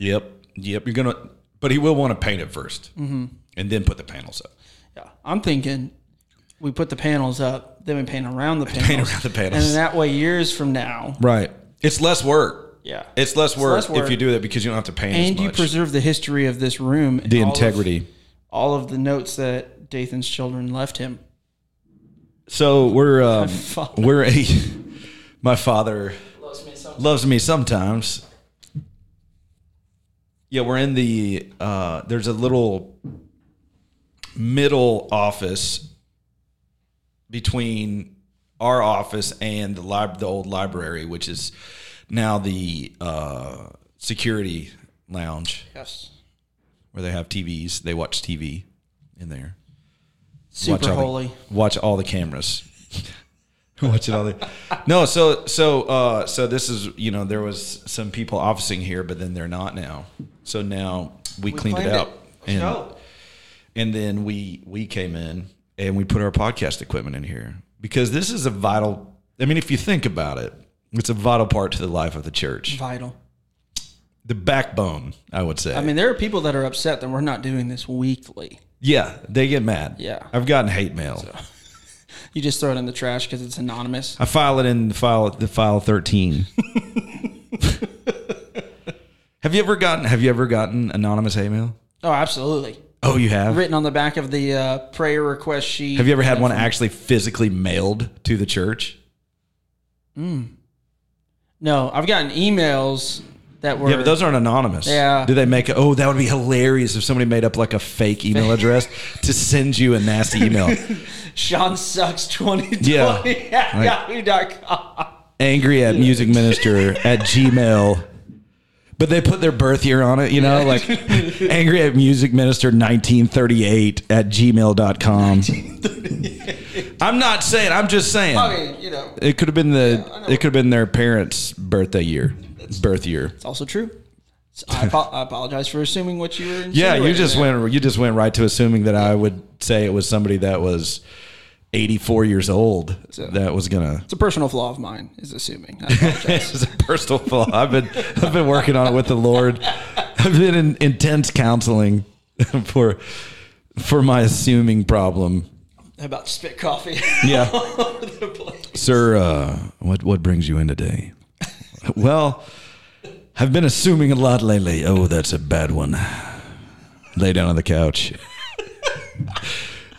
Yep. You're going to, but he will want to paint it first and then put the panels up. Yeah. I'm thinking we put the panels up, then we paint around the panels. And that way years from now. Right. It's less work. Yeah. It's less work if you do that because you don't have to paint as much. And you preserve the history of this room. The integrity. All of the notes that Dathan's children left him. So my father loves me sometimes. Yeah, we're in the, there's a little middle office between our office and the old library, which is now the security lounge. Yes. Where they have TVs. They watch TV in there. Watch all the cameras. So this is, there was some people officing here, but then they're not now. So now we cleaned it up. And then we came in and we put our podcast equipment in here because this is a vital, if you think about it, it's a vital part to the life of the church. Vital. The backbone, I would say. There are people that are upset that we're not doing this weekly. Yeah, they get mad. Yeah. I've gotten hate mail. So, you just throw it in the trash because it's anonymous. I file it in the file 13. Have you ever gotten anonymous hate mail? Oh, absolutely. Oh, you have? Written on the back of the prayer request sheet. Have you ever had one actually physically mailed to the church? No, I've gotten emails that were... Yeah, but those aren't anonymous. Yeah. Do they make... that would be hilarious if somebody made up like a fake email address to send you a nasty email. Sean sucks 2020 at yahoo.com. Angry at music minister at Gmail. But they put their birth year on it, like angry at music minister 1938 at gmail.com. 1938. I'm just saying. It could have been their parents' birthday year. Birth year. It's also true. So I apologize for assuming what you were. Yeah, you just went right to assuming that I would say it was somebody that was 84 years old. It's a personal flaw of mine. Is assuming. I apologize. It's a personal flaw. I've been working on it with the Lord. I've been in intense counseling for my assuming problem. How about spit coffee? Yeah. All over the place. Sir, what brings you in today? Well, I've been assuming a lot lately. Oh, that's a bad one. Lay down on the couch.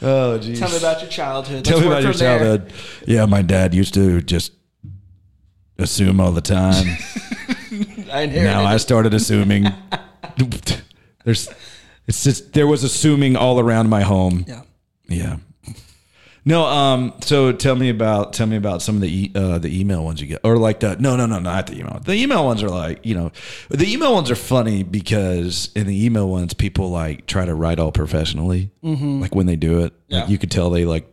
Oh, geez. Tell me about your childhood. Yeah, my dad used to just assume all the time. I started assuming. There was assuming all around my home. Yeah. No, so tell me about some of the email ones you get, or like the no, not the email. The email ones are like the email ones are funny because in the email ones people like try to write all professionally, like when they do it, you could tell they like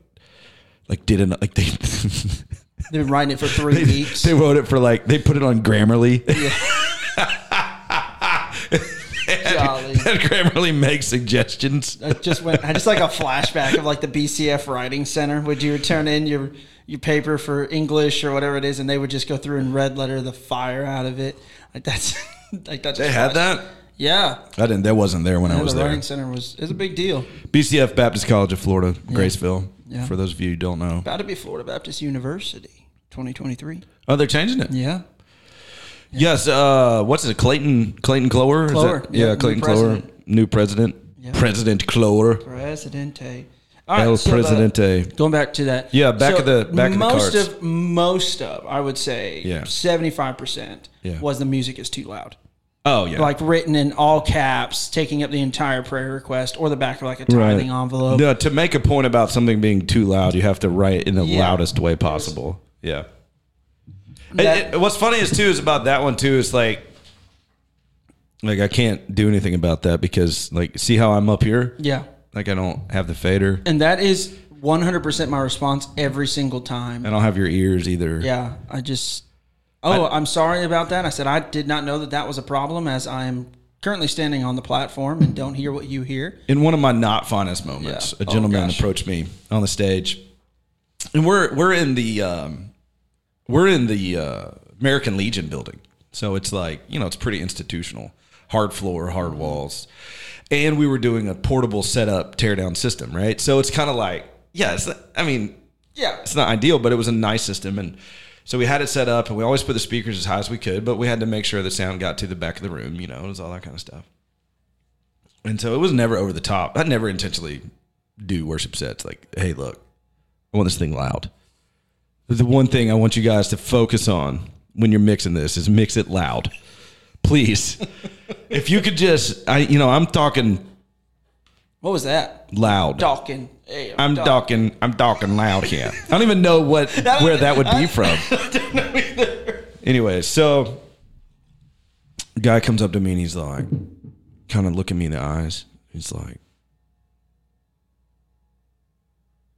didn't like they. They're writing it for 3 weeks. They wrote it for they put it on Grammarly. Yeah. That Grammarly makes suggestions. I just like a flashback of like the BCF Writing Center. Would you turn in your paper for English or whatever it is, and they would just go through and red letter the fire out of it. That's they had that. Yeah, I didn't. That wasn't there when I was there. The Writing Center is a big deal. BCF Baptist College of Florida, Graceville. Yeah. For those of you who don't know, about to be Florida Baptist University, 2023. Oh, they're changing it. Yeah. Yes, what's it? Clayton Clover? Clover. Clayton Clover, new president. Yeah. President Clover. Presidente. All right, Presidente. Going back to that. Yeah, back of the cards. Most of, I would say, 75% was the music is too loud. Oh, yeah. Like written in all caps, taking up the entire prayer request or the back of like a tithing envelope. No, to make a point about something being too loud, you have to write in the loudest way possible. Yeah. What's funny is about that one too. Is like I can't do anything about that because see how I'm up here. Yeah. Like I don't have the fader. And that is 100% my response every single time. I don't have your ears either. Yeah. I'm sorry about that. I said I did not know that was a problem as I am currently standing on the platform and don't hear what you hear. In one of my not finest moments, a gentleman approached me on the stage, and we're in the American Legion building. So it's like, you know, it's pretty institutional. Hard floor, hard walls. And we were doing a portable setup, teardown system, right? So it's kind of like, yeah, it's, I mean, yeah, it's not ideal, but it was a nice system. And so we had it set up, and we always put the speakers as high as we could, but we had to make sure the sound got to the back of the room, you know, it was all that kind of stuff. And so it was never over the top. I never intentionally do worship sets like, hey, look, I want this thing loud. The one thing I want you guys to focus on when you're mixing this is mix it loud. Please. If you could just, I'm talking. What was that? Loud. Talking. Hey, I'm talking loud here. I don't even know where that would be from. I don't know either. Anyway, so guy comes up to me and he's like, kind of looking me in the eyes. He's like,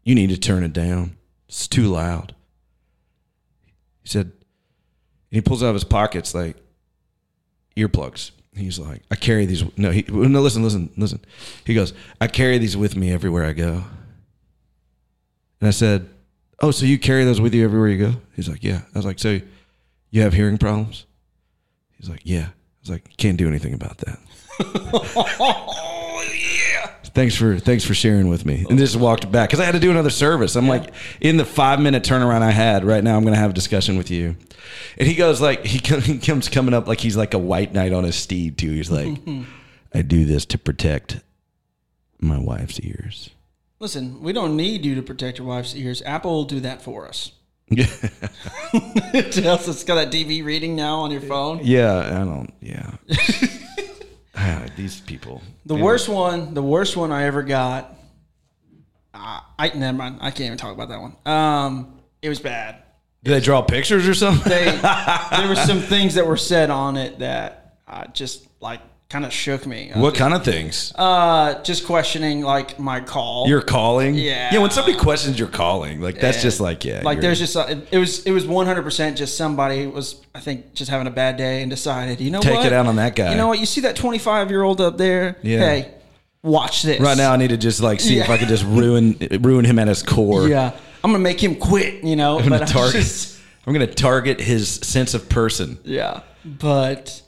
you need to turn it down. It's too loud. He said, and he pulls out of his pockets like earplugs. He's like, I carry these. No, listen. He goes, I carry these with me everywhere I go. And I said, oh, so you carry those with you everywhere you go? He's like, yeah. I was like, so you have hearing problems? He's like, yeah. I was like, can't do anything about that. Oh, yeah. Thanks for sharing with me. And just walked back because I had to do another service. I'm like, in the 5-minute turnaround I had right now, I'm going to have a discussion with you. And he goes like, he comes coming up like he's like a white knight on his steed too. He's like, I do this to protect my wife's ears. Listen, we don't need you to protect your wife's ears. Apple will do that for us. Yeah. It tells us, it's got that DV reading now on your phone. Yeah. These people. The worst one I ever got. Never mind. I can't even talk about that one. It was bad. Did they draw pictures or something? There were some things that were said on it that just like kind of shook me. What kind of things? Just questioning like my call. Your calling? Yeah. Yeah. When somebody questions your calling, like that's just like Like there's just it was 100% just somebody was just having a bad day and decided take it out on that guy. You know what? You see that 25-year-old up there? Yeah. Hey, watch this. Right now, I need to just like see if I could just ruin him at his core. Yeah. I'm gonna make him quit. You know, I'm gonna target his sense of person. Yeah, but.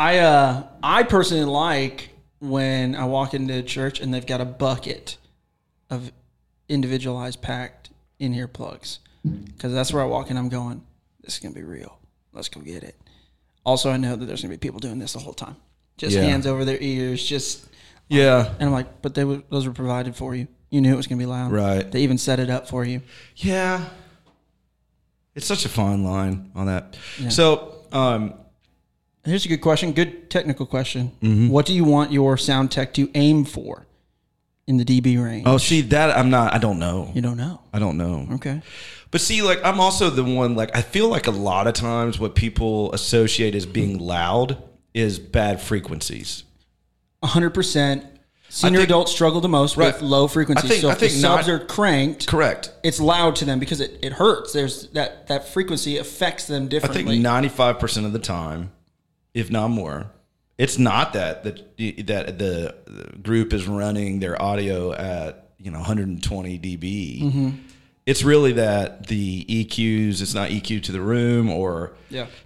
I personally like when I walk into church and they've got a bucket of individualized packed in-ear plugs, because that's where I walk in. I'm going, this is going to be real. Let's go get it. Also, I know that there's going to be people doing this the whole time. Just hands over their ears. And I'm like, but those were provided for you. You knew it was going to be loud. Right. They even set it up for you. Yeah. It's such a fine line on that. Yeah. So, here's a good question, good technical question. Mm-hmm. What do you want your sound tech to aim for in the dB range? Oh, see, that I don't know. You don't know? I don't know. Okay. But see, like, I'm also the one, like, I feel like a lot of times what people associate as being loud is bad frequencies. 100%. Senior adults struggle the most with low frequencies. If the knobs are cranked, correct, it's loud to them because it hurts. There's that frequency affects them differently. I think 95% of the time, if not more, it's not that the group is running their audio at 120 dB. Mm-hmm. It's really that the EQs. It's not EQ to the room or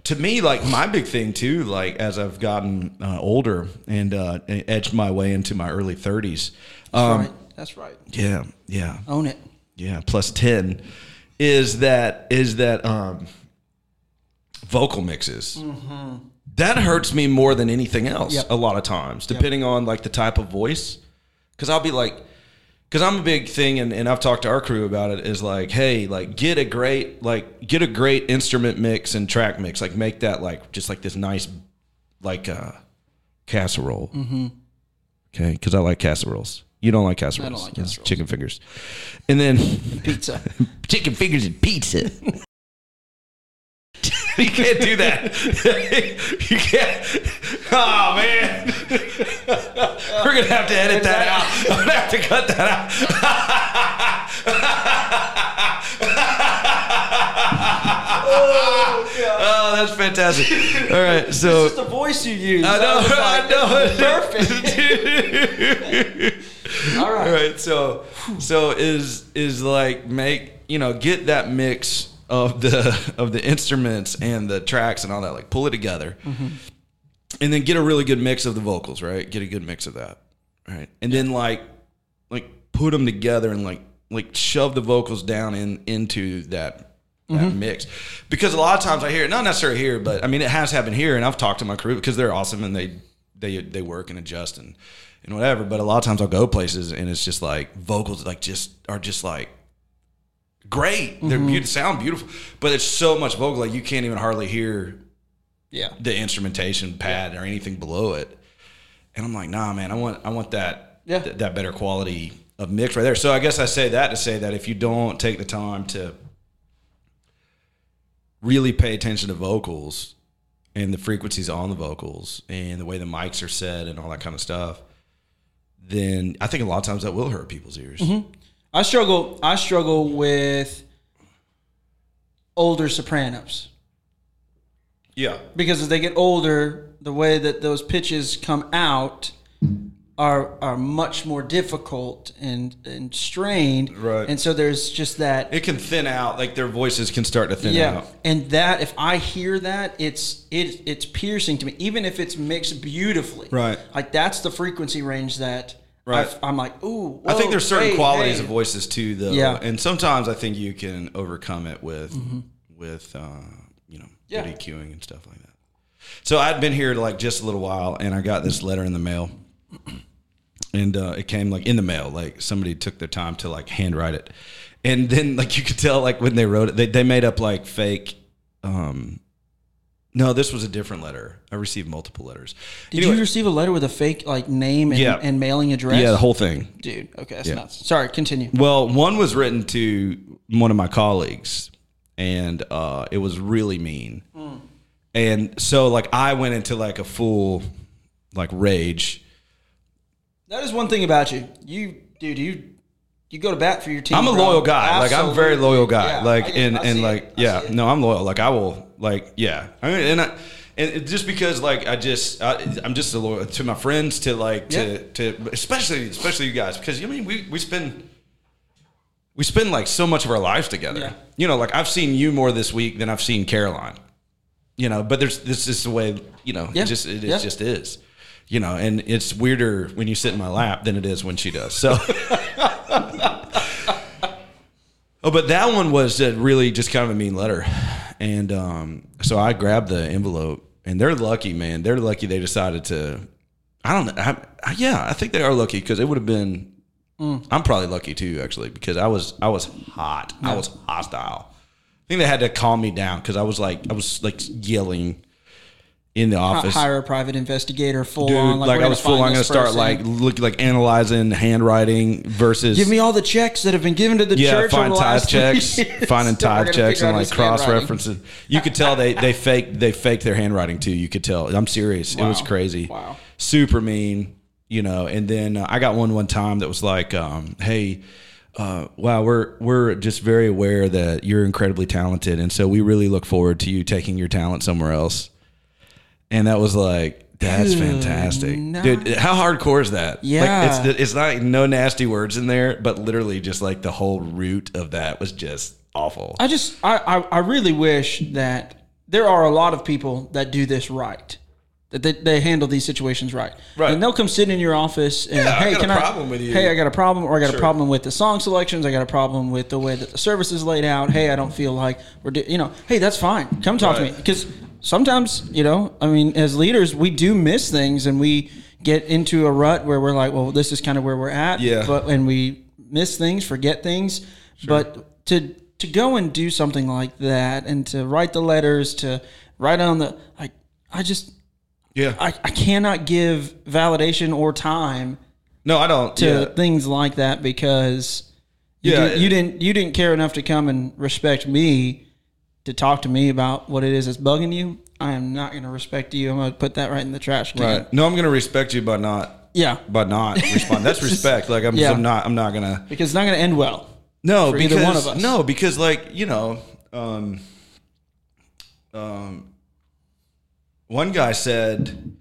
To me, like my big thing too. Like as I've gotten older and edged my way into my early 30s. That's right. Yeah. Yeah. Own it. Yeah. Plus 10 is that vocal mixes. Mm-hmm. That hurts me more than anything else a lot of times, depending on, like, the type of voice. Because I'll be like – because I'm a big thing, and I've talked to our crew about it, is like, hey, like, get a great instrument mix and track mix. Like, make that, like, just, like, this nice, like, casserole. Mm-hmm. Okay? Because I like casseroles. You don't like casseroles. I don't like casseroles. It's chicken fingers. And then – pizza. Chicken fingers and pizza. You can't do that. You can't. Oh, man. We're going to have to edit that out. I'm going to have to cut that out. Oh, that's fantastic. All right. So. It's just the voice you use. I know. Perfect. All right. So is like make, get that mix of the instruments and the tracks and all that, like pull it together, mm-hmm. and then get a really good mix of the vocals, right? Get a good mix of that, right? And then like put them together and like shove the vocals down into that mm-hmm. mix, because a lot of times I hear it, not necessarily here, but I mean it has happened here, and I've talked to my crew because they're awesome and they work and adjust and whatever. But a lot of times I'll go places and it's just like vocals are just like great. Mm-hmm. They're beautiful, sound beautiful, but it's so much vocal like you can't even hardly hear the instrumentation pad or anything below it. And I'm like, nah, man, I want that that better quality of mix right there. So I guess I say that to say that if you don't take the time to really pay attention to vocals and the frequencies on the vocals and the way the mics are set and all that kind of stuff, then I think a lot of times that will hurt people's ears. Mm-hmm. I struggle with older sopranos. Yeah. Because as they get older, the way that those pitches come out are much more difficult and strained. Right. And so there's just that. It can thin out. Like their voices can start to thin out. And that, if I hear that, it's piercing to me, even if it's mixed beautifully. Right. Like that's the frequency range that I'm like, ooh. Whoa, I think there's certain qualities of voices too, though. Yeah. And sometimes I think you can overcome it with good EQing and stuff like that. So I'd been here like just a little while and I got this letter in the mail. And it came like in the mail, like somebody took their time to like handwrite it, and then like you could tell like when they wrote it, they made up like fake. No, this was a different letter. I received multiple letters. Did you receive a letter with a fake like name and mailing address? Yeah, the whole thing, dude. Okay, that's nuts. Sorry, continue. Well, one was written to one of my colleagues, and it was really mean, and so like I went into like a full like rage. That is one thing about you. You go to bat for your team. I'm a loyal guy. Absolutely. Like I'm a very loyal guy. Yeah, I'm loyal. Like I will just because like I'm just a loyal to my friends to especially you guys, because I mean we spend like so much of our lives together. Yeah. You know, like I've seen you more this week than I've seen Caroline. You know, but this is the way, you know, it just is. You know, and it's weirder when you sit in my lap than it is when she does. So, but that one was really just kind of a mean letter. And so I grabbed the envelope, and they're lucky, man. They're lucky they decided to, I don't know. I think they are lucky, because it would have been, I'm probably lucky too, actually, because I was hot. Yeah. I was hostile. I think they had to calm me down because I was like yelling in the office. Hire a private investigator full on. Like I was full on going to start like analyzing handwriting versus. Give me all the checks that have been given to the church. Yeah, finding tithe checks and like cross referencing. You could tell they faked their handwriting too. You could tell. I'm serious. Wow. It was crazy. Wow. Super mean, you know. And then I got one time that was like, hey. Wow, we're just very aware that you're incredibly talented, and so we really look forward to you taking your talent somewhere else. And that was like, that's fantastic. Nice. Dude, how hardcore is that? Yeah. Like it's not no nasty words in there, but literally just like the whole root of that was just awful. I really wish that there are a lot of people that do this right, that they handle these situations right. Right. And they'll come sit in your office and, I got a problem, or I got a problem with the song selections. I got a problem with the way that the service is laid out. Hey, I don't feel like hey, that's fine. Come talk to me. Because sometimes, you know, I mean, as leaders, we do miss things and we get into a rut where we're like, well, this is kind of where we're at. Yeah. And we miss things, forget things. Sure. But to go and do something like that and to write the letters, to write on the, I cannot give validation or time. No, I don't. To things like that, because you didn't care enough to come and respect me. To talk to me about what it is that's bugging you, I am not going to respect you. I'm going to put that right in the trash can. Right? No, I'm going to respect you by not responding. That's respect. Like I'm not going to, because it's not going to end well. No, because either one of us. No, because like, you know, one guy said,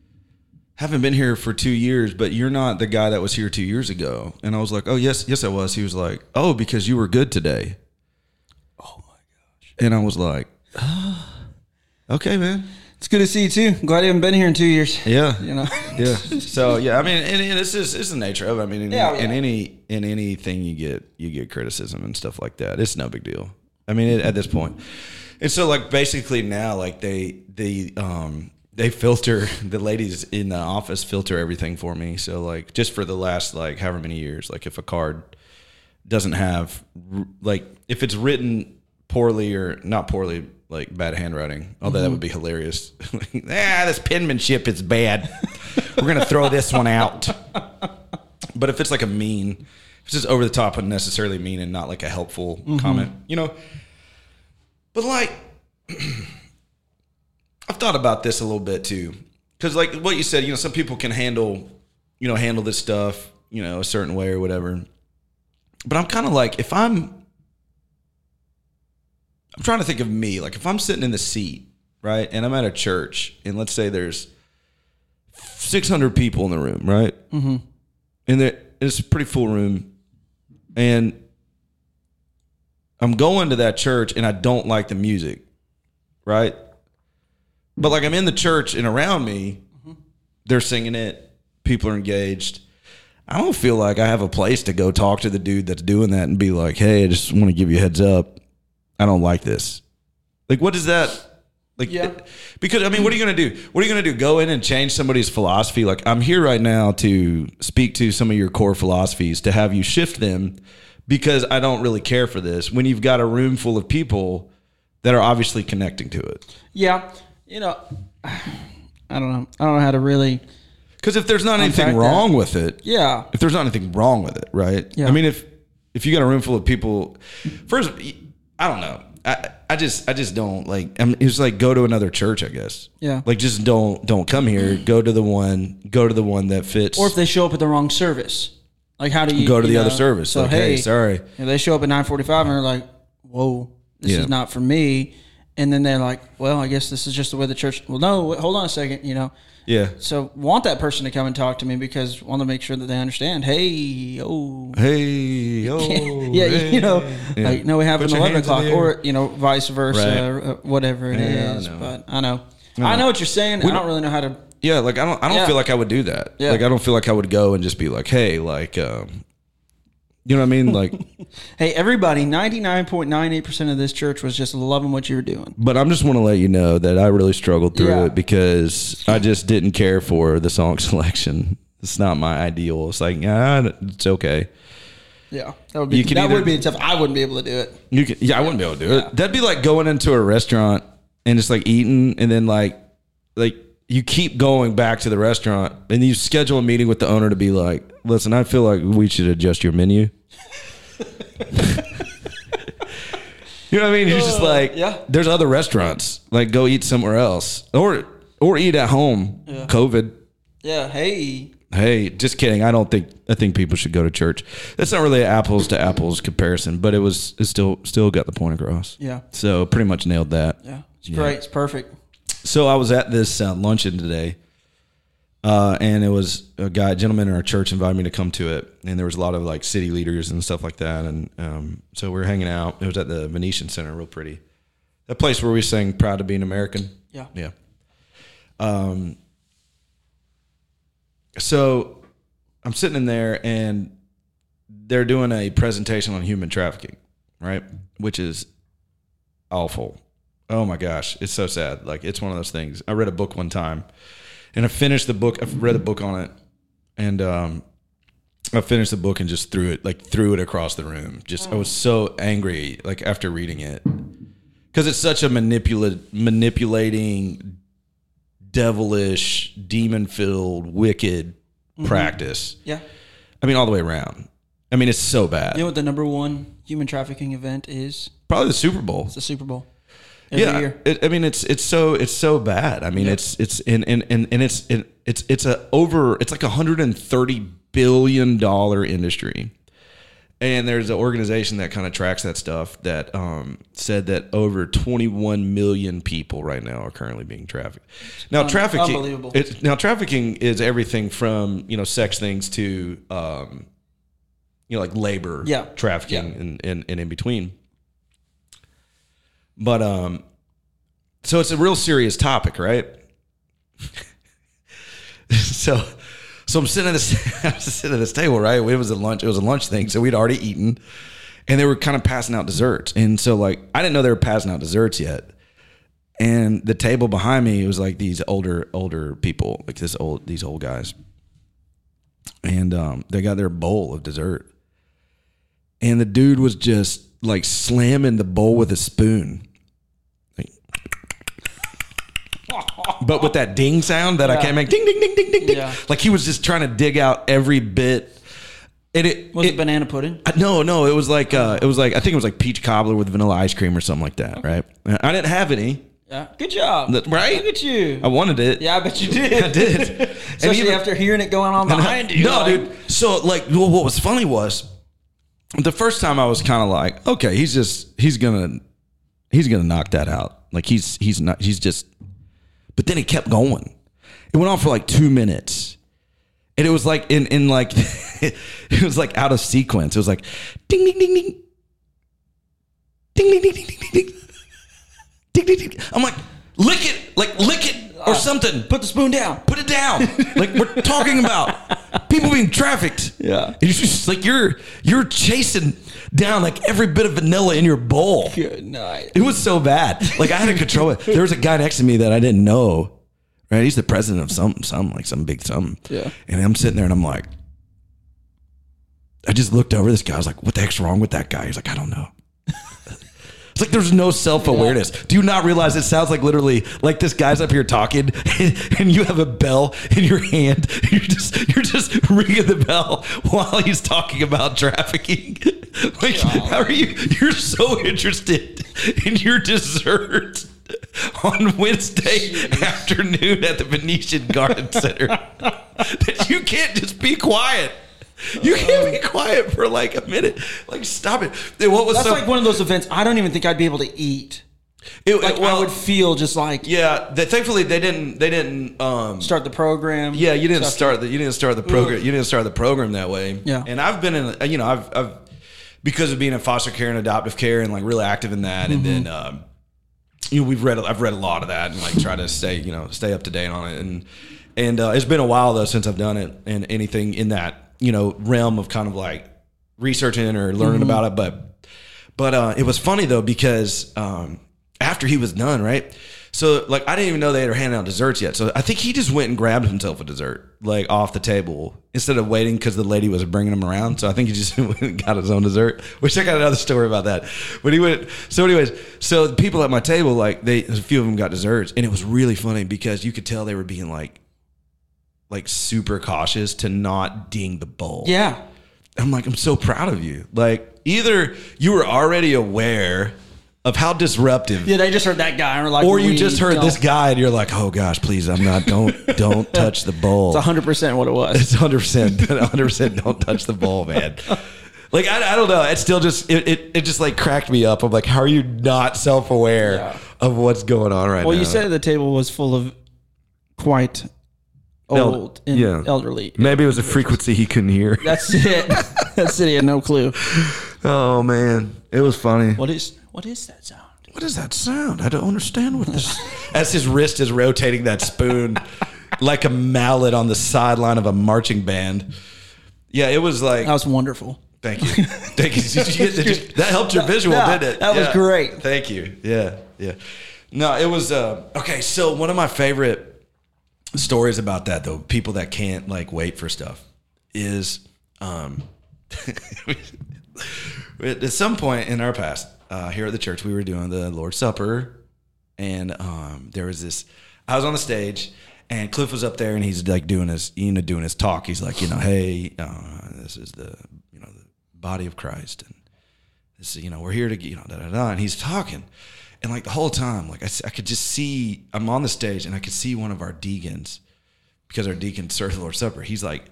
"Haven't been here for 2 years, but you're not the guy that was here 2 years ago." And I was like, "Oh yes, I was." He was like, "Oh, because you were good today." And I was like, oh, okay, man. It's good to see you, too. I'm glad you haven't been here in 2 years. Yeah. You know? Yeah. So, yeah, I mean, and it's the nature of it. I mean, in anything you get criticism and stuff like that. It's no big deal. I mean, at this point. And so, like, basically now, like, they filter, the ladies in the office filter everything for me. So, like, just for the last, like, however many years, like, if a card doesn't have, like, if it's written poorly or not poorly, like bad handwriting, although that would be hilarious. This penmanship is bad. We're going to throw this one out. But if it's like if it's just over the top, unnecessarily mean and not like a helpful comment, you know. But like, I've thought about this a little bit too. Because like what you said, you know, some people can handle this stuff, you know, a certain way or whatever. But I'm kind of like, if I'm trying to think of me, like if I'm sitting in the seat, right, and I'm at a church, and let's say there's 600 people in the room, right, and it's a pretty full room, and I'm going to that church, and I don't like the music, right, but like I'm in the church, and around me, they're singing it, people are engaged. I don't feel like I have a place to go talk to the dude that's doing that and be like, hey, I just want to give you a heads up. I don't like this. Like, what is that? Like, yeah. Because, I mean, what are you going to do? What are you going to do? Go in and change somebody's philosophy? Like, I'm here right now to speak to some of your core philosophies, to have you shift them because I don't really care for this, when you've got a room full of people that are obviously connecting to it. Yeah. You know, I don't know how to really. Because if there's not anything wrong with it. Yeah. If there's not anything wrong with it, right? Yeah. I mean, if you got a room full of people, first, I don't know. I just don't like. I mean, it's like go to another church, I guess. Yeah. Like just don't come here. Go to the one that fits. Or if they show up at the wrong service, like how do you go to the other service? So, like, hey, sorry. If they show up at 9:45 and they're like, whoa, this is not for me. And then they're like, well, I guess this is just the way the church. Well, no, hold on a second, you know. Yeah. So want that person to come and talk to me because I want to make sure that they understand. You know, like no, we have an 11 o'clock or, you know, vice versa, right. Whatever it is. I know. But I know what you're saying. I don't really know how to. Yeah. Like I don't feel like I would do that. Yeah. Like I don't feel like I would go and just be like, hey, like, you know what I mean? Like, hey, everybody, 99.98% of this church was just loving what you were doing. But I'm just want to let you know that I really struggled through it because I just didn't care for the song selection. It's not my ideal. It's like, it's okay. Yeah, that would be tough. I wouldn't be able to do it. I wouldn't be able to do it. That'd be like going into a restaurant and just like eating and then like you keep going back to the restaurant and you schedule a meeting with the owner to be like, listen, I feel like we should adjust your menu. You know what I mean? You're just like, there's other restaurants. Like, go eat somewhere else. Or eat at home. Yeah. COVID. Yeah, Hey, just kidding. I think people should go to church. That's not really an apples to apples comparison, but it still got the point across. Yeah. So pretty much nailed that. Yeah. It's great. It's perfect. So I was at this luncheon today. And it was a gentleman in our church invited me to come to it. And there was a lot of like city leaders and stuff like that. And so we were hanging out. It was at the Venetian Center, real pretty. That place where we sang Proud to Be an American. Yeah. Yeah. So I'm sitting in there and they're doing a presentation on human trafficking, right? Which is awful. Oh my gosh. It's so sad. Like it's one of those things. I read a book one time. And I finished the book. I've read a book on it, and I finished the book and just threw it across the room. I was so angry, like after reading it, because it's such a manipulating, devilish, demon-filled, wicked practice. Yeah, I mean all the way around. I mean it's so bad. You know what the number one human trafficking event is? Probably the Super Bowl. It's the Super Bowl. It's so bad. I mean, it's like $130 billion industry, and there's an organization that kind of tracks that stuff that said that over 21 million people right now are currently being trafficked. Now, trafficking is everything from sex things to like labor trafficking and in between. But so it's a real serious topic, right? So I'm sitting at this table, right? It was a lunch thing, so we'd already eaten, and they were kind of passing out desserts. And so, like, I didn't know they were passing out desserts yet. And the table behind me was like these older people, like these old guys. And they got their bowl of dessert. And the dude was just like slamming the bowl with a spoon. Like, but with that ding sound that I can't make, ding, ding, ding, ding, ding, ding. Yeah. Like he was just trying to dig out every bit. And was it banana pudding? No, it was like I think it was like peach cobbler with vanilla ice cream or something like that, right? I didn't have any. Yeah. Good job. Right? Look at you. I wanted it. Yeah, I bet you did. I did. Especially after hearing it going on behind you. No, like, dude. So, like, well, what was funny was the first time I was kind of like, okay, he's gonna knock that out. Like he's not. But then it kept going. It went on for like 2 minutes. And it was like in like it was like out of sequence. It was like ding ding ding ding. Ding ding ding ding ding ding ding. Ding, ding, ding. I'm like lick it or something. Put the spoon down. Put it down. Like we're talking about people being trafficked. Yeah, it's just like you're chasing down like every bit of vanilla in your bowl. Good night. It was so bad. Like I had to control it. There was a guy next to me that I didn't know. Right, he's the president of something like some big something. Yeah, and I'm sitting there and I'm like, I just looked over this guy. I was like, what the heck's wrong with that guy? He's like, I don't know. It's like there's no self-awareness. Yeah. Do you not realize it sounds like literally like this guy's up here talking and you have a bell in your hand. You're just ringing the bell while he's talking about trafficking. Like, how are you? You're so interested in your dessert on Wednesday afternoon at the Venetian Garden Center that you can't just be quiet. You can't be quiet for like a minute. Like, stop it. That's like one of those events. I don't even think I'd be able to eat. I would feel just like thankfully they didn't start the program. Yeah, you didn't start the program that way. Yeah, and I've been in. You know, I've because of being in foster care and adoptive care and like really active in that, mm-hmm. and then you know I've read a lot of that and like try to stay up to date on it and it's been a while though since I've done it and anything in that. You know, realm of kind of like researching or learning mm-hmm. about it, but it was funny though because after he was done, right? So like I didn't even know they were handing out desserts yet. So I think he just went and grabbed himself a dessert like off the table instead of waiting because the lady was bringing him around. So I think he just went and got his own dessert. Which I got another story about that. But he went. So anyways, so the people at my table, like a few of them got desserts, and it was really funny because you could tell they were being like super cautious to not ding the bowl. Yeah. I'm like, I'm so proud of you. Like either you were already aware of how disruptive. Yeah, they just heard that guy. And like, or you just heard this guy and you're like, oh gosh, please, I'm not, don't touch the bowl. It's 100% what it was. It's 100% don't touch the bowl, man. Like, I don't know. It still just, it just like cracked me up. I'm like, how are you not self-aware of what's going on right now? Well, you said the table was full of quite... old and elderly. Maybe it was a frequency he couldn't hear. That's it. That's it. He had no clue. Oh, man. It was funny. What is that sound? What is that sound? I don't understand what this... As his wrist is rotating that spoon like a mallet on the sideline of a marching band. Yeah, it was like... That was wonderful. Thank you. Thank you. That helped your visual, didn't it? That was great. Thank you. Yeah, yeah. No, it was... okay, so one of my favorite... stories about that though, people that can't like wait for stuff is at some point in our past here at the church we were doing the Lord's Supper and there was this I was on the stage and Cliff was up there and he's like doing his talk. He's like, you know, hey, this is the the body of Christ and this is, we're here to da da da, and he's talking. And, like, the whole time, like, I could just see, I'm on the stage, and I could see one of our deacons, because our deacon served the Lord's Supper. He's, like,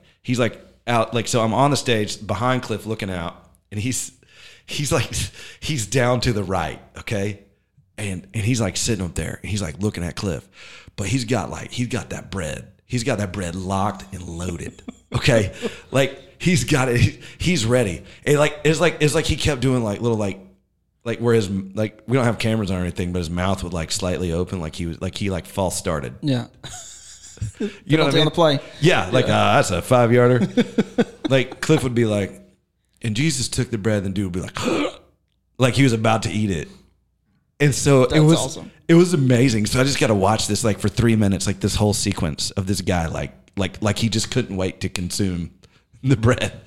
out, like, so I'm on the stage behind Cliff looking out, and he's down to the right, okay? And he's, like, sitting up there, and he's, like, looking at Cliff. But he's got that bread. He's got that bread locked and loaded, okay? Like, he's got it. He's ready. And, like, it's like he kept doing, like, little, like, like where his, like, we don't have cameras on or anything, but his mouth would like slightly open. Like he was like, he like false started. Yeah. You know what I mean? On the play. Yeah. Like, that's a 5-yarder. Like Cliff would be like, and Jesus took the bread, and dude would be like, like he was about to eat it. And so that's awesome. It was amazing. So I just got to watch this like for 3 minutes, like this whole sequence of this guy, like he just couldn't wait to consume the bread.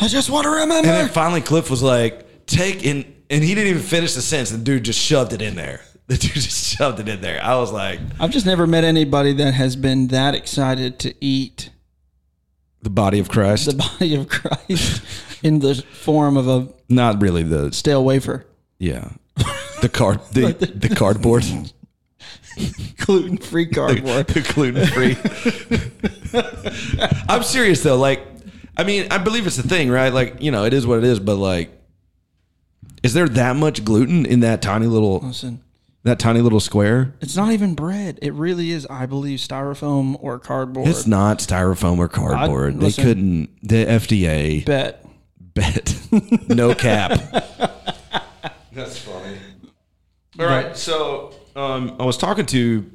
I just want to remember. And then finally Cliff was like, take in, and he didn't even finish the sentence. The dude just shoved it in there. I was like, I've just never met anybody that has been that excited to eat the body of Christ. The body of Christ in the form of a not really the stale wafer. Yeah. The cardboard. Gluten-free cardboard. The gluten-free. I'm serious though. Like, I mean, I believe it's a thing, right? Like, you know, it is what it is, but like, is there that much gluten in that tiny little square? It's not even bread. It really is, I believe, styrofoam or cardboard. It's not styrofoam or cardboard. They couldn't. The FDA. Bet. No cap. That's funny. All right, so I was talking to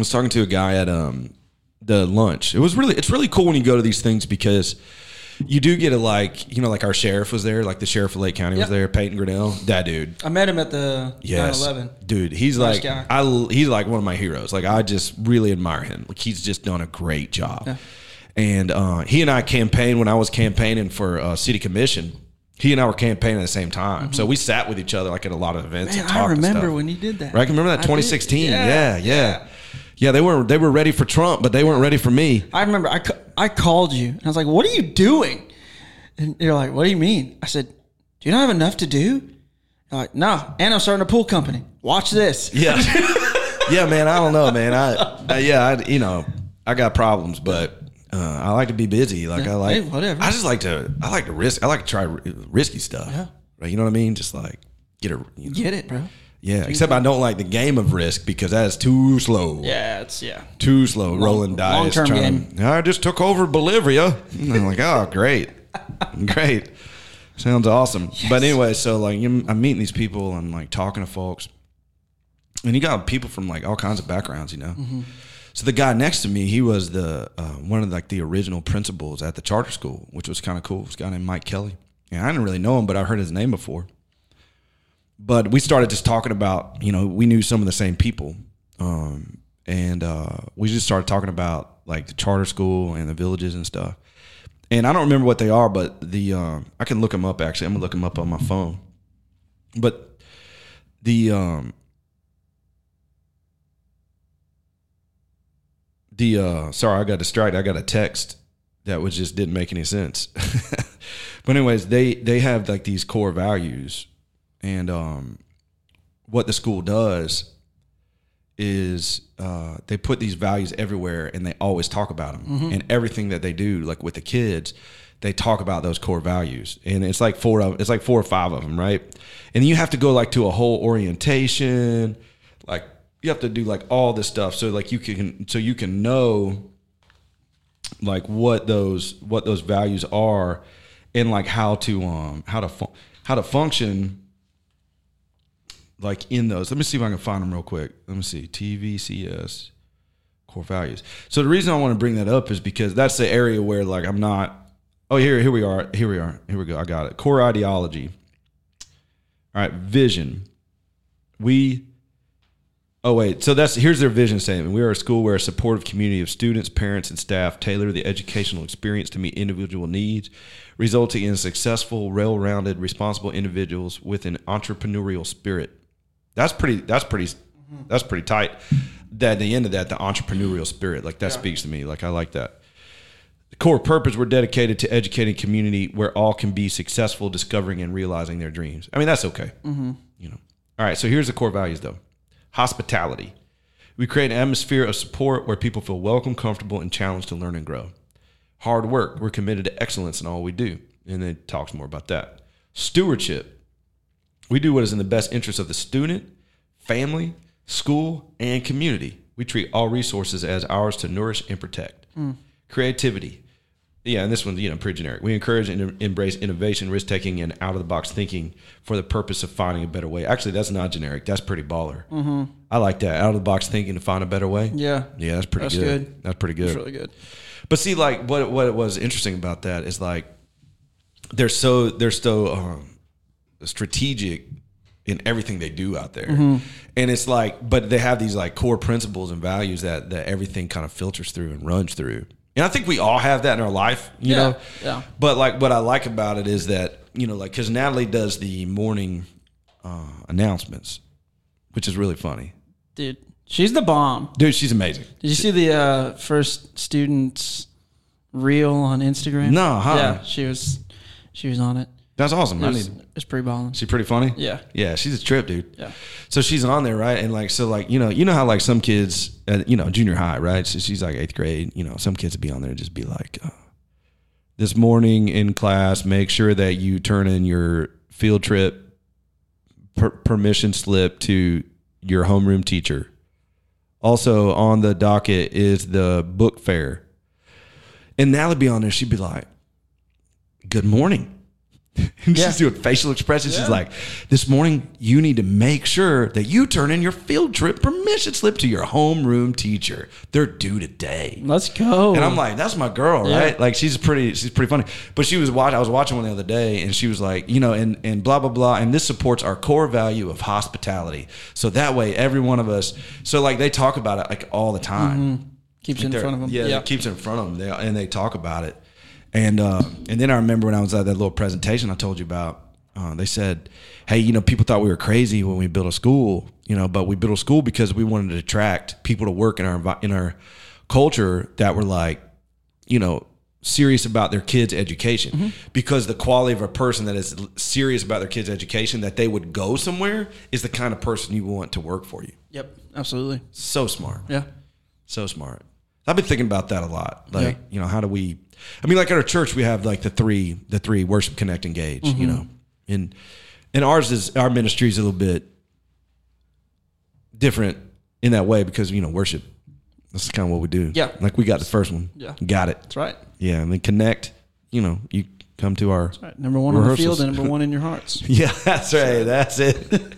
a guy at the lunch. It's really cool when you go to these things because you do get a, like, you know, like our sheriff was there, like the sheriff of Lake County was there, Peyton Grinnell, that dude. I met him at the 9/11. Dude, he's nice guy. He's like one of my heroes. Like I just really admire him. Like he's just done a great job. Yeah. And he and I campaigned when I was campaigning for city commission. He and I were campaigning at the same time. Mm-hmm. So we sat with each other like at a lot of events and talked. I remember when you did that. Right? I can remember that 2016. Yeah. Yeah, they were ready for Trump, but they weren't ready for me. I remember I called you and I was like, "What are you doing?" And you're like, "What do you mean?" I said, "Do you not have enough to do?" I'm like, "No, and I'm starting a pool company. Watch this." Yeah. Yeah, man, I don't know, man. I got problems, but I like to be busy. Like I like, hey, whatever. I just like to. I like to risk. I like to try risky stuff. Yeah. Right. You know what I mean? Just like get it, bro. Yeah. Except I don't like the game of risk because that is too slow. Yeah. Too slow. Rolling dice. Long term game. I just took over Bolivia. And I'm like, oh, great. Sounds awesome. Yes. But anyway, so like I'm meeting these people and like talking to folks, and you got people from like all kinds of backgrounds, you know. Mm-hmm. So the guy next to me, he was the one of like the original principals at the charter school, which was kind of cool. It was a guy named Mike Kelly. And I didn't really know him, but I heard his name before. But we started just talking about, you know, we knew some of the same people. And we just started talking about like the charter school and the villages and stuff. And I don't remember what they are, but I can look them up actually. I'm gonna look them up on my phone. But sorry, I got distracted. I got a text that just didn't make any sense. But anyways, they have like these core values, and what the school does is they put these values everywhere, and they always talk about them. Mm-hmm. And everything that they do, like with the kids, they talk about those core values, and it's like four or five of them, right? And you have to go like to a whole orientation, like. You have to do like all this stuff so like you can know like what those values are and like how to function like in those. Let me see if I can find them real quick. Let me see. TVCS core values. So the reason I want to bring that up is because that's the area where like I'm not. Oh, here we are. Here we go. I got it. Core ideology. All right, vision. Oh, wait. So here's their vision statement. We are a school where a supportive community of students, parents, and staff tailor the educational experience to meet individual needs, resulting in successful, well-rounded, responsible individuals with an entrepreneurial spirit. That's pretty tight. At the end of that, the entrepreneurial spirit, like that speaks to me. Like I like that. The core purpose, we're dedicated to educating community where all can be successful, discovering and realizing their dreams. I mean, that's okay. Mm-hmm. You know. All right. So here's the core values though. Hospitality. We create an atmosphere of support where people feel welcome, comfortable, and challenged to learn and grow. Hard work. We're committed to excellence in all we do. And then it talks more about that. Stewardship. We do what is in the best interest of the student, family, school, and community. We treat all resources as ours to nourish and protect. Creativity. Yeah, and this one's, pretty generic. We encourage and embrace innovation, risk-taking, and out-of-the-box thinking for the purpose of finding a better way. Actually, that's not generic. That's pretty baller. Mm-hmm. I like that. Out-of-the-box thinking to find a better way. Yeah. Yeah, that's pretty good. That's pretty good. That's really good. But see, like, what was interesting about that is, like, they're so strategic in everything they do out there. Mm-hmm. And it's like, but they have these, like, core principles and values that everything kind of filters through and runs through. And I think we all have that in our life, you know? Yeah. But, like, what I like about it is that, because Natalie does the morning announcements, which is really funny. Dude, she's the bomb. Dude, she's amazing. Did you see the first student's reel on Instagram? No, huh? Yeah, she was on it. That's awesome. It's pretty ballin'. She's pretty funny? Yeah. Yeah, she's a trip, dude. Yeah. So she's on there, right? And, like, so, like, you know how, like, some kids, junior high, right? So she's, like, 8th grade. Some kids would be on there and just be like, this morning in class, make sure that you turn in your field trip permission slip to your homeroom teacher. Also, on the docket is the book fair. And Natalie would be on there. She'd be like, good morning. And she's doing facial expressions. Yeah. She's like, this morning, you need to make sure that you turn in your field trip permission slip to your homeroom teacher. They're due today. Let's go. And I'm like, that's my girl, right? Like, she's pretty funny. But I was watching one the other day, and she was like, and blah, blah, blah. And this supports our core value of hospitality. So that way, every one of us. So, like, they talk about it, like, all the time. Mm-hmm. Keeps it in front of them. Yeah, it keeps it in front of them. They talk about it. And then I remember when I was at that little presentation I told you about, they said, hey, people thought we were crazy when we built a school, but we built a school because we wanted to attract people to work in our culture that were like, serious about their kids' education. Mm-hmm. Because the quality of a person that is serious about their kids' education, that they would go somewhere, is the kind of person you want to work for you. Yep, absolutely. So smart. Yeah. So smart. I've been thinking about that a lot. Like, how do we, at our church, we have like the three worship, connect, engage, mm-hmm. And our ministry is a little bit different in that way because, worship, that's kind of what we do. Yeah. Like we got the first one. Yeah. Got it. That's right. Yeah. And then connect, you come to our that's right. Number one rehearsals. On the field and number one in your hearts. Yeah. That's right. That's it.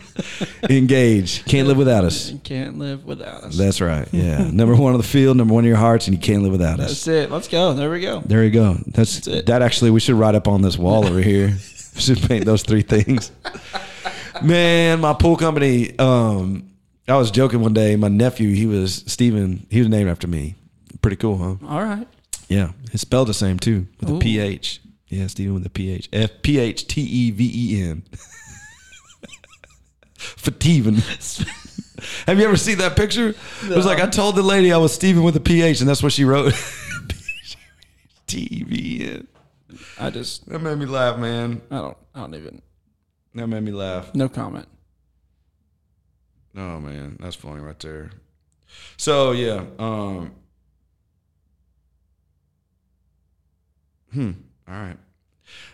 Engage. Can't live without us. Can't live without us. That's right. Yeah. Number one on the field, number one in your hearts, and you can't live without us. That's it. Let's go. There we go. There you go. That's it. That actually, we should write up on this wall over here. We should paint those three things. Man, my pool company, I was joking one day. My nephew, Steven, he was named after me. Pretty cool, huh? All right. Yeah. It's spelled the same, too, with a P-H. Yeah, Steven with a P-H. F-P-H-T-E-V-E-N. Fateven. Have you ever seen that picture? No. It was like I told the lady I was Steven with a PH, and that's what she wrote. TVN. That made me laugh, man. I don't even. That made me laugh. No comment. Oh man, that's funny right there. So yeah. All right.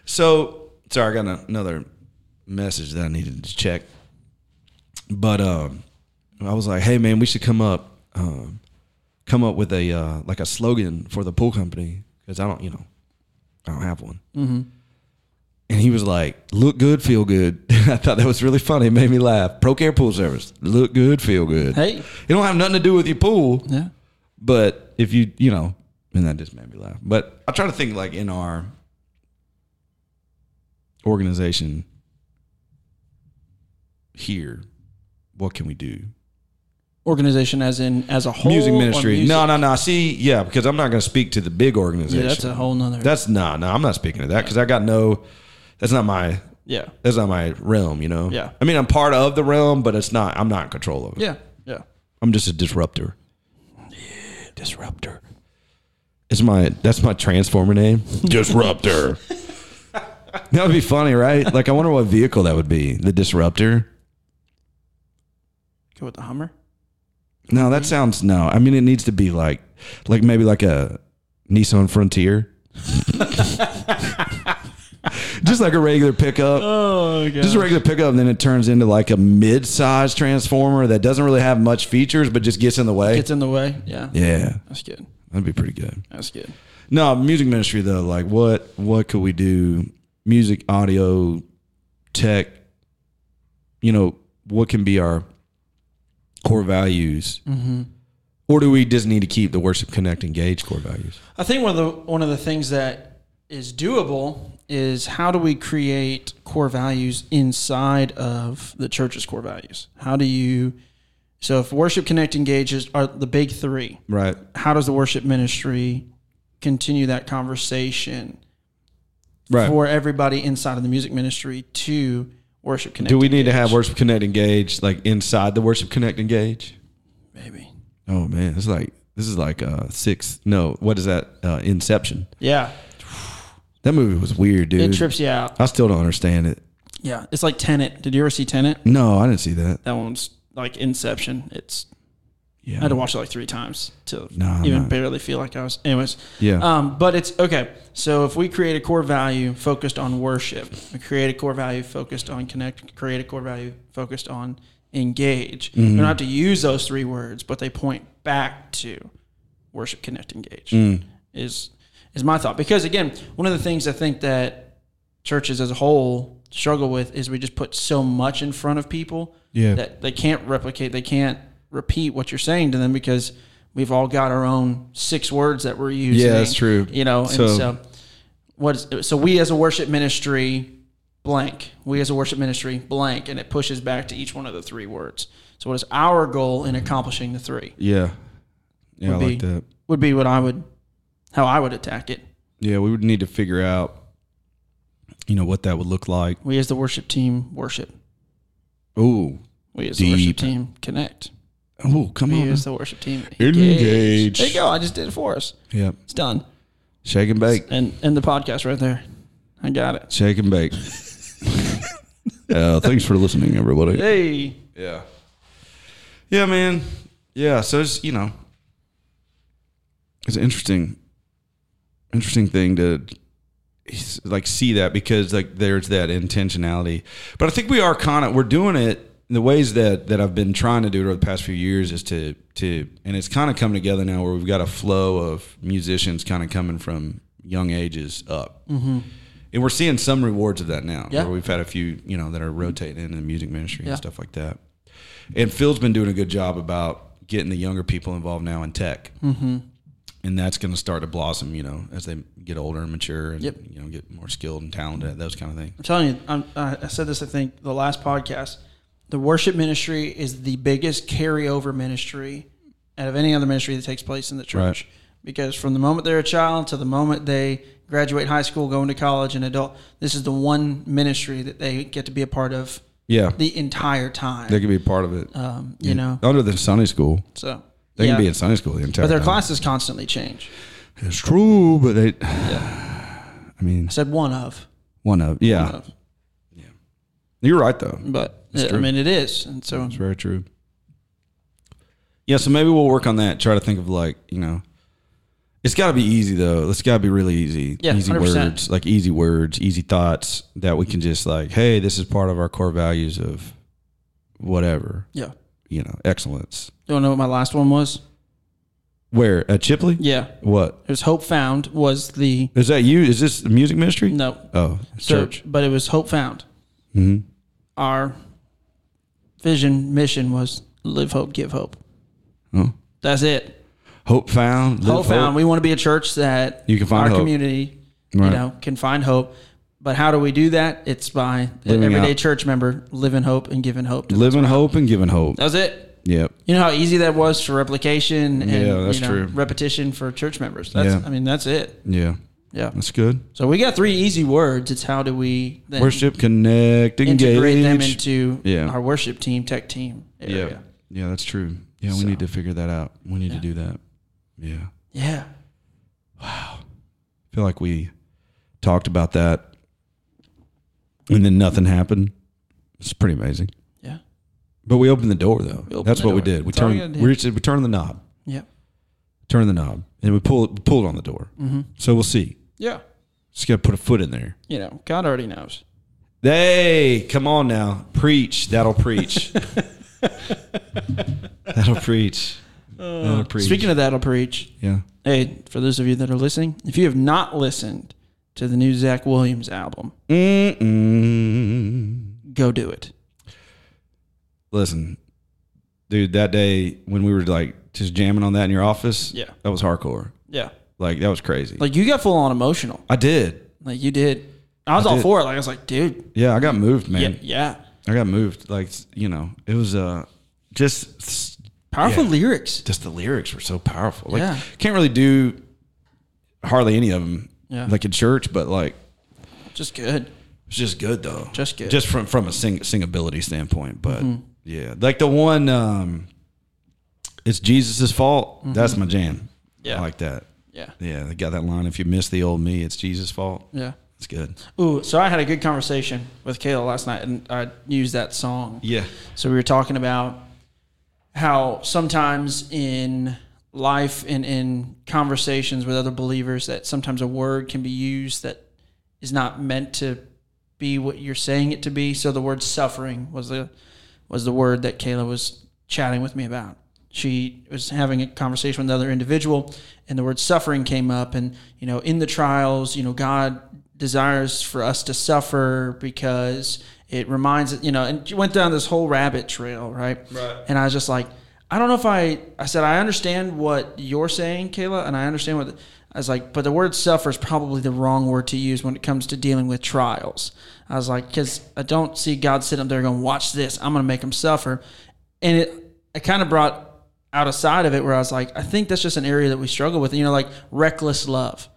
So sorry, I got another message that I needed to check. But I was like, hey, man, we should come up with a like a slogan for the pool company because I don't have one. Mm-hmm. And he was like, look good, feel good. I thought that was really funny. It made me laugh. ProCare Pool Service. Look good, feel good. Hey. It don't have nothing to do with your pool. Yeah. But if you and that just made me laugh. But I try to think like in our organization here. What can we do? Organization as a whole? Music ministry. Music? No. See, yeah, because I'm not going to speak to the big organization. Yeah, that's a whole nother. That's no, I'm not speaking to that because I got no, that's not my realm, Yeah. I mean, I'm part of the realm, but it's not, I'm not in control of it. Yeah, yeah. I'm just a disruptor. Yeah, disruptor. That's my transformer name. Disruptor. That would be funny, right? Like, I wonder what vehicle that would be. The disruptor. With the Hummer? No, that sounds no. I mean, it needs to be like maybe like a Nissan Frontier, just like a regular pickup. Oh, God. Just a regular pickup, and then it turns into like a mid-sized transformer that doesn't really have much features, but just gets in the way. Yeah, yeah, that's good. That'd be pretty good. That's good. No, music ministry though. Like what could we do? Music, audio, tech, you know, what can be our core values? Mm-hmm. Or do we just need to keep the worship, connect, engage core values? I think one of the things that is doable is how do we create core values inside of the church's core values? How do you, so if worship, connect, engages are the big three, right? How does the worship ministry continue that conversation for everybody inside of the music ministry to worship, connect? Do we need to have worship, connect, engage like inside the worship, connect, engage? Maybe. Oh man, it's like this is like six. No, what is that? Inception. Yeah, that movie was weird, dude. It trips you out. I still don't understand it. Yeah, it's like Tenet. Did you ever see Tenet? No, I didn't see that. That one's like Inception. It's I had to watch it like 3 times to barely feel like I was. Anyways, but it's okay. So if we create a core value focused on worship, we create a core value focused on connect, create a core value focused on engage. Mm-hmm. You don't have to use those 3 words, but they point back to worship, connect, engage is my thought. Because again, one of the things I think that churches as a whole struggle with is we just put so much in front of people that they can't replicate, they can't repeat what you're saying to them because we've all got our own 6 words that we're using. Yeah, that's true. You know, and so we as a worship ministry blank. We as a worship ministry, blank, and it pushes back to each one of the 3 words. So what is our goal in accomplishing the 3? Yeah. Yeah, I like that. Would be how I would attack it. Yeah, we would need to figure out, you know, what that would look like. We as the worship team, worship. Ooh. We as the worship team, connect. Oh, come on. We as the worship team, engage. There you go. I just did it for us. Yeah. It's done. Shake and bake. And the podcast right there. I got it. Shake and bake. Thanks for listening, everybody. Hey. Yeah. Yeah, man. Yeah. So it's, you know, it's an interesting thing to like see that because like there's that intentionality. But I think we're doing it in the ways that I've been trying to do it over the past few years is to, and it's kind of come together now where we've got a flow of musicians kind of coming from young ages up. Mm-hmm. And we're seeing some rewards of that now. Yeah. Where we've had a few, you know, that are rotating in the music ministry and stuff like that. And Phil's been doing a good job about getting the younger people involved now in tech. Mm-hmm. And that's going to start to blossom, you know, as they get older and mature and, you know, get more skilled and talented at those kind of things. I'm telling you, I said this, I think, the last podcast. The worship ministry is the biggest carryover ministry out of any other ministry that takes place in the church. Right. Because from the moment they're a child to the moment they graduate high school, go into college, and adult, this is the one ministry that they get to be a part of the entire time. They can be a part of it. You know. Under the Sunday school. So they can be in Sunday school the entire time. But their classes constantly change. It's true, but they... Yeah. I mean... I said one of. One of, yeah. One of. Yeah. You're right, though. But, I mean, it is. And so it's very true. Yeah, so maybe we'll work on that. Try to think of, like, you know... It's got to be easy, though. It's got to be really easy. Yeah, easy 100%. Words, like easy words, easy thoughts that we can just like, hey, this is part of our core values of whatever. Yeah. You know, excellence. You want to know what my last one was? Where? At Chipley? Yeah. What? It was Hope Found was the... Is that you? Is this the music ministry? No. Oh, it's church. But it was Hope Found. Mm-hmm. Our vision, mission was live hope, give hope. Oh. That's it. Hope found. Hope found. We want to be a church that you can find our hope. Community, right. You know, can find hope. But how do we do that? It's by an everyday church member living hope and giving hope. To living hope and giving hope. That was it. Yep. You know how easy that was for replication and that's true. Repetition for church members. That's I mean, that's it. Yeah. Yeah. That's good. So we got 3 easy words. It's how do we then worship, connect, engage. Integrate them into our worship team, tech team area. Yeah, that's true. Yeah, we need to figure that out. We need to do that. Yeah. Yeah. Wow. I feel like we talked about that and then nothing happened. It's pretty amazing. Yeah. But we opened the door, though. That's what we did. We turned the knob. Yeah. Turn the knob. And we pulled on the door. Mm-hmm. So we'll see. Yeah. Just got to put a foot in there. You know, God already knows. Hey, come on now. Preach. That'll preach. That'll preach. Speaking of that'll preach. Yeah. hey, for those of you that are listening, if you have not listened to the new Zach Williams album, go do it. Listen, dude, that day when we were like just jamming on that in your office, yeah, that was hardcore. Yeah. Like, that was crazy. Like, you got full on emotional. I did. Like, you did. I was all for it. Like, I was like, dude. Yeah, I got moved, man. Yeah. I got moved. Like, you know, it was just powerful lyrics. Just the lyrics were so powerful. Like, can't really do hardly any of them, like in church, but like. Just good. It's just good, though. Just good. Just from a singability standpoint. But yeah, like the one, it's Jesus' fault. Mm-hmm. That's my jam. Yeah. I like that. Yeah. Yeah. They got that line. If you miss the old me, it's Jesus' fault. Yeah. It's good. Ooh, so I had a good conversation with Kayla last night, and I used that song. Yeah. So we were talking about how sometimes in life and in conversations with other believers that sometimes a word can be used that is not meant to be what you're saying it to be. So the word suffering was the word that Kayla was chatting with me about. She was having a conversation with another individual, and the word suffering came up. And, you know, in the trials, you know, God desires for us to suffer because it reminds it, you know, and you went down this whole rabbit trail, right? And I was just like, I don't know if I said, I understand what you're saying, Kayla, and I understand what, I was like, but the word suffer is probably the wrong word to use when it comes to dealing with trials. I was like, because I don't see God sitting up there going, watch this, I'm going to make them suffer. And it kind of brought out a side of it where I was like, I think that's just an area that we struggle with, you know, like reckless love.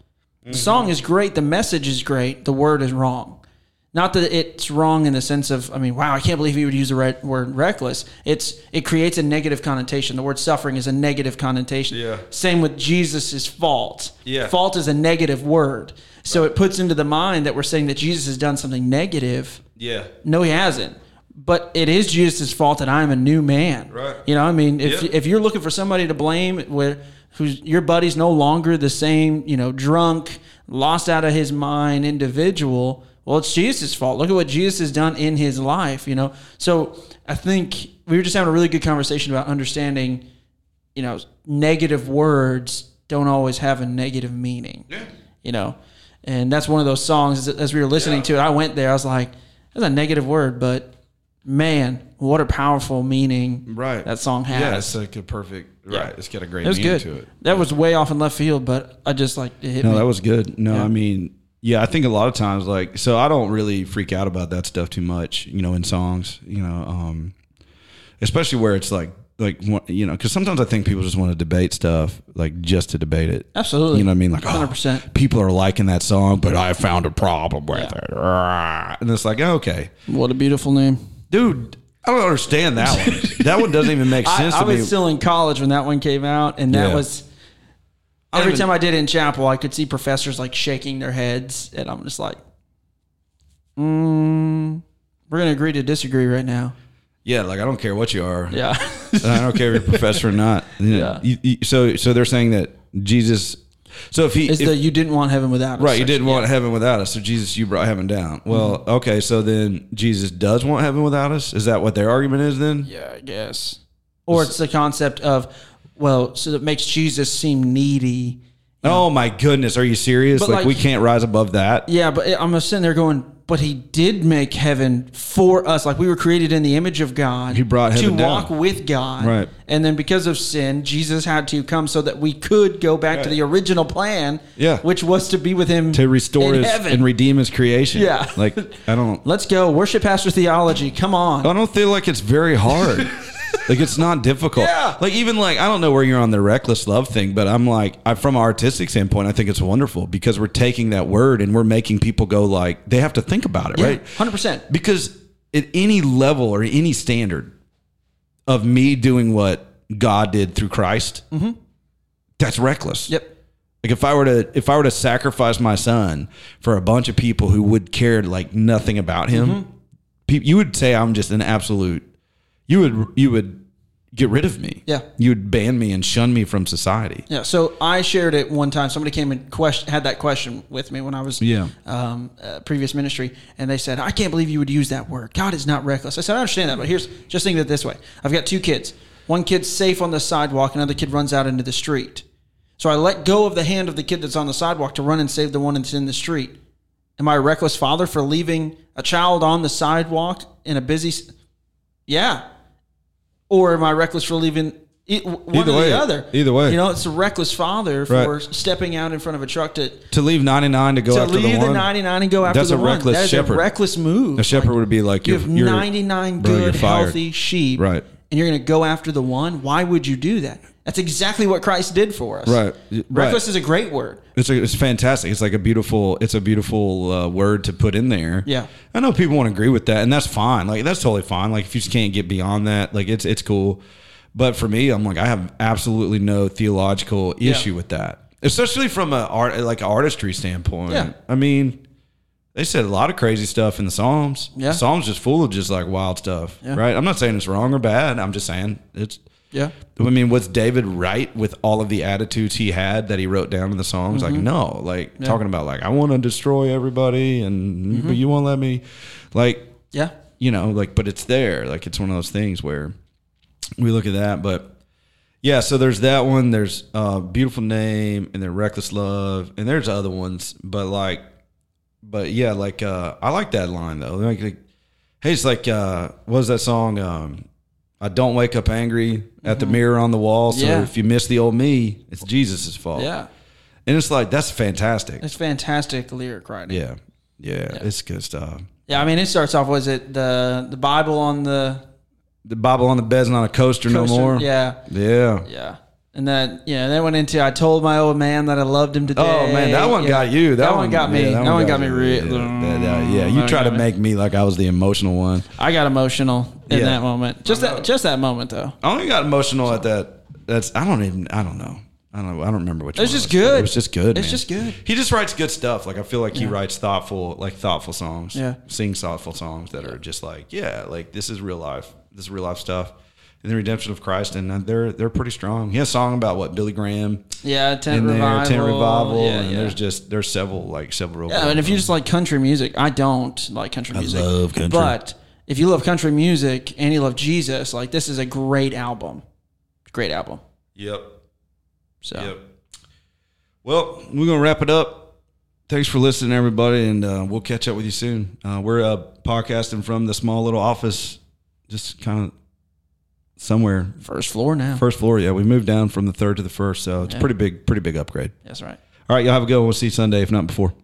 The song is great. The message is great. The word is wrong. Not that it's wrong in the sense of, I mean, wow, I can't believe you would use the word reckless. It creates a negative connotation. The word suffering is a negative connotation. Yeah. Same with Jesus' fault. Yeah. Fault is a negative word. So It puts into the mind that we're saying that Jesus has done something negative. Yeah. No, he hasn't. But it is Jesus' fault that I'm a new man. Right. You know, I mean, if you're looking for somebody to blame who's your buddy's no longer the same, you know, drunk, lost out of his mind individual. Well, it's Jesus' fault. Look at what Jesus has done in his life, you know. So I think we were just having a really good conversation about understanding, you know, negative words don't always have a negative meaning, you know. And that's one of those songs, as we were listening to it, I went there, I was like, that's a negative word, but man, what a powerful meaning that song has. Yeah, it's like a perfect... Right, it's got a great meaning to it. That was way off in left field, but I just like it hit me. No, that was good. No, I mean, I think a lot of times, like, so I don't really freak out about that stuff too much, you know, in songs, you know, especially where it's like, you know, because sometimes I think people just want to debate stuff, like just to debate it. Absolutely. You know what I mean? Like, 100%. Oh, people are liking that song, but I found a problem with it. And it's like, okay. What a beautiful name. Dude. I don't understand that one. That one doesn't even make sense to me. I was still in college when that one came out, and that was every time I did it in chapel, I could see professors like shaking their heads, and I'm just like, we're going to agree to disagree right now. Yeah, like I don't care what you are. Yeah. I don't care if you're a professor or not. Yeah. So they're saying that Jesus... So if he... It's that you didn't want heaven without us. Right, you didn't want heaven without us. So Jesus, you brought heaven down. Well, okay, so then Jesus does want heaven without us? Is that what their argument is then? Yeah, I guess. Or it's the concept of, well, so that makes Jesus seem needy. Oh, my goodness. Are you serious? Like, we can't rise above that? Yeah, but I'm sitting there going, but he did make heaven for us. Like, we were created in the image of God. He brought heaven down. To walk with God. Right. And then because of sin, Jesus had to come so that we could go back to the original plan, which was to be with him to restore his heaven and redeem his creation. Yeah. Like, I don't... Let's go. Worship pastor theology. Come on. I don't feel like it's very hard. Like, it's not difficult. Yeah. Like, even, like, I don't know where you're on the reckless love thing, but I'm like, from an artistic standpoint, I think it's wonderful because we're taking that word and we're making people go, like, they have to think about it, right? 100%. Because at any level or any standard of me doing what God did through Christ, that's reckless. Yep. Like, if I were to sacrifice my son for a bunch of people who would care, like, nothing about him, you would say I'm just an absolute... You would get rid of me. Yeah. You would ban me and shun me from society. Yeah. So I shared it one time. Somebody came and had that question with me when I was previous ministry, and they said, I can't believe you would use that word. God is not reckless. I said, I understand that, but just think of it this way. I've got two kids. One kid's safe on the sidewalk. Another kid runs out into the street. So I let go of the hand of the kid that's on the sidewalk to run and save the one that's in the street. Am I a reckless father for leaving a child on the sidewalk in a busy... Yeah. Or am I reckless for leaving... Either way. Either way. You know, it's a reckless father for stepping out in front of a truck to leave 99 to go after the one. To leave the 99 and go after the one. That's a reckless shepherd. That's a reckless move. A shepherd would be like, you have 99 good, healthy sheep, right? And you're going to go after the one? Why would you do that? That's exactly what Christ did for us. Right. Reckless is a great word. It's fantastic. It's like a beautiful word to put in there. Yeah. I know people won't agree with that, and that's fine. Like, that's totally fine. Like, if you just can't get beyond that, like, it's cool. But for me, I'm like, I have absolutely no theological issue with that, especially from an artistry standpoint. Yeah. I mean, they said a lot of crazy stuff in the Psalms. Yeah. The Psalms just full of just like wild stuff, right? I'm not saying it's wrong or bad. I'm just saying it's. Yeah. I mean, was David right with all of the attitudes he had that he wrote down in the Psalms? Mm-hmm. Like, no, like talking about like, I want to destroy everybody, and but you won't let me. Like, you know, like, but it's there. Like, it's one of those things where. We look at that, but yeah, so there's that one. There's Beautiful Name, and then Reckless Love, and there's other ones, but I like that line though. Like, hey, it's like, what was that song? I don't wake up angry at the mirror on the wall. So if you miss the old me, it's Jesus's fault. Yeah, and it's like that's fantastic. It's fantastic lyric writing. Yeah, it's good stuff. Yeah, I mean, it starts off. Was it the Bible on the? The Bible on the bed's not a coaster no more. Yeah. And then, they went into, I told my old man that I loved him today. Oh, man, that one got you. That one got me. That one got me. You tried to make me like I was the emotional one. I got emotional in that moment. Just that moment, though. I only got emotional at that. I don't know. I don't remember which one. It was just good. It's just good. He just writes good stuff. Like, I feel like he writes thoughtful songs. Yeah. Sings thoughtful songs that are just like, this is real life. This real life stuff, and the redemption of Christ, and they're pretty strong. He has a song about Billy Graham, Tent Revival, and there's several real. Yeah, and if you just like country music, I don't like country music. I love country, but if you love country music and you love Jesus, like this is a great album. Great album. Yep. So. Yep. Well, we're gonna wrap it up. Thanks for listening, everybody, and we'll catch up with you soon. We're podcasting from the small little office. Just kind of somewhere. First floor now. First floor, yeah. We moved down from the third to the first, so it's a pretty big upgrade. That's right. All right, y'all have a good one. We'll see you Sunday, if not before.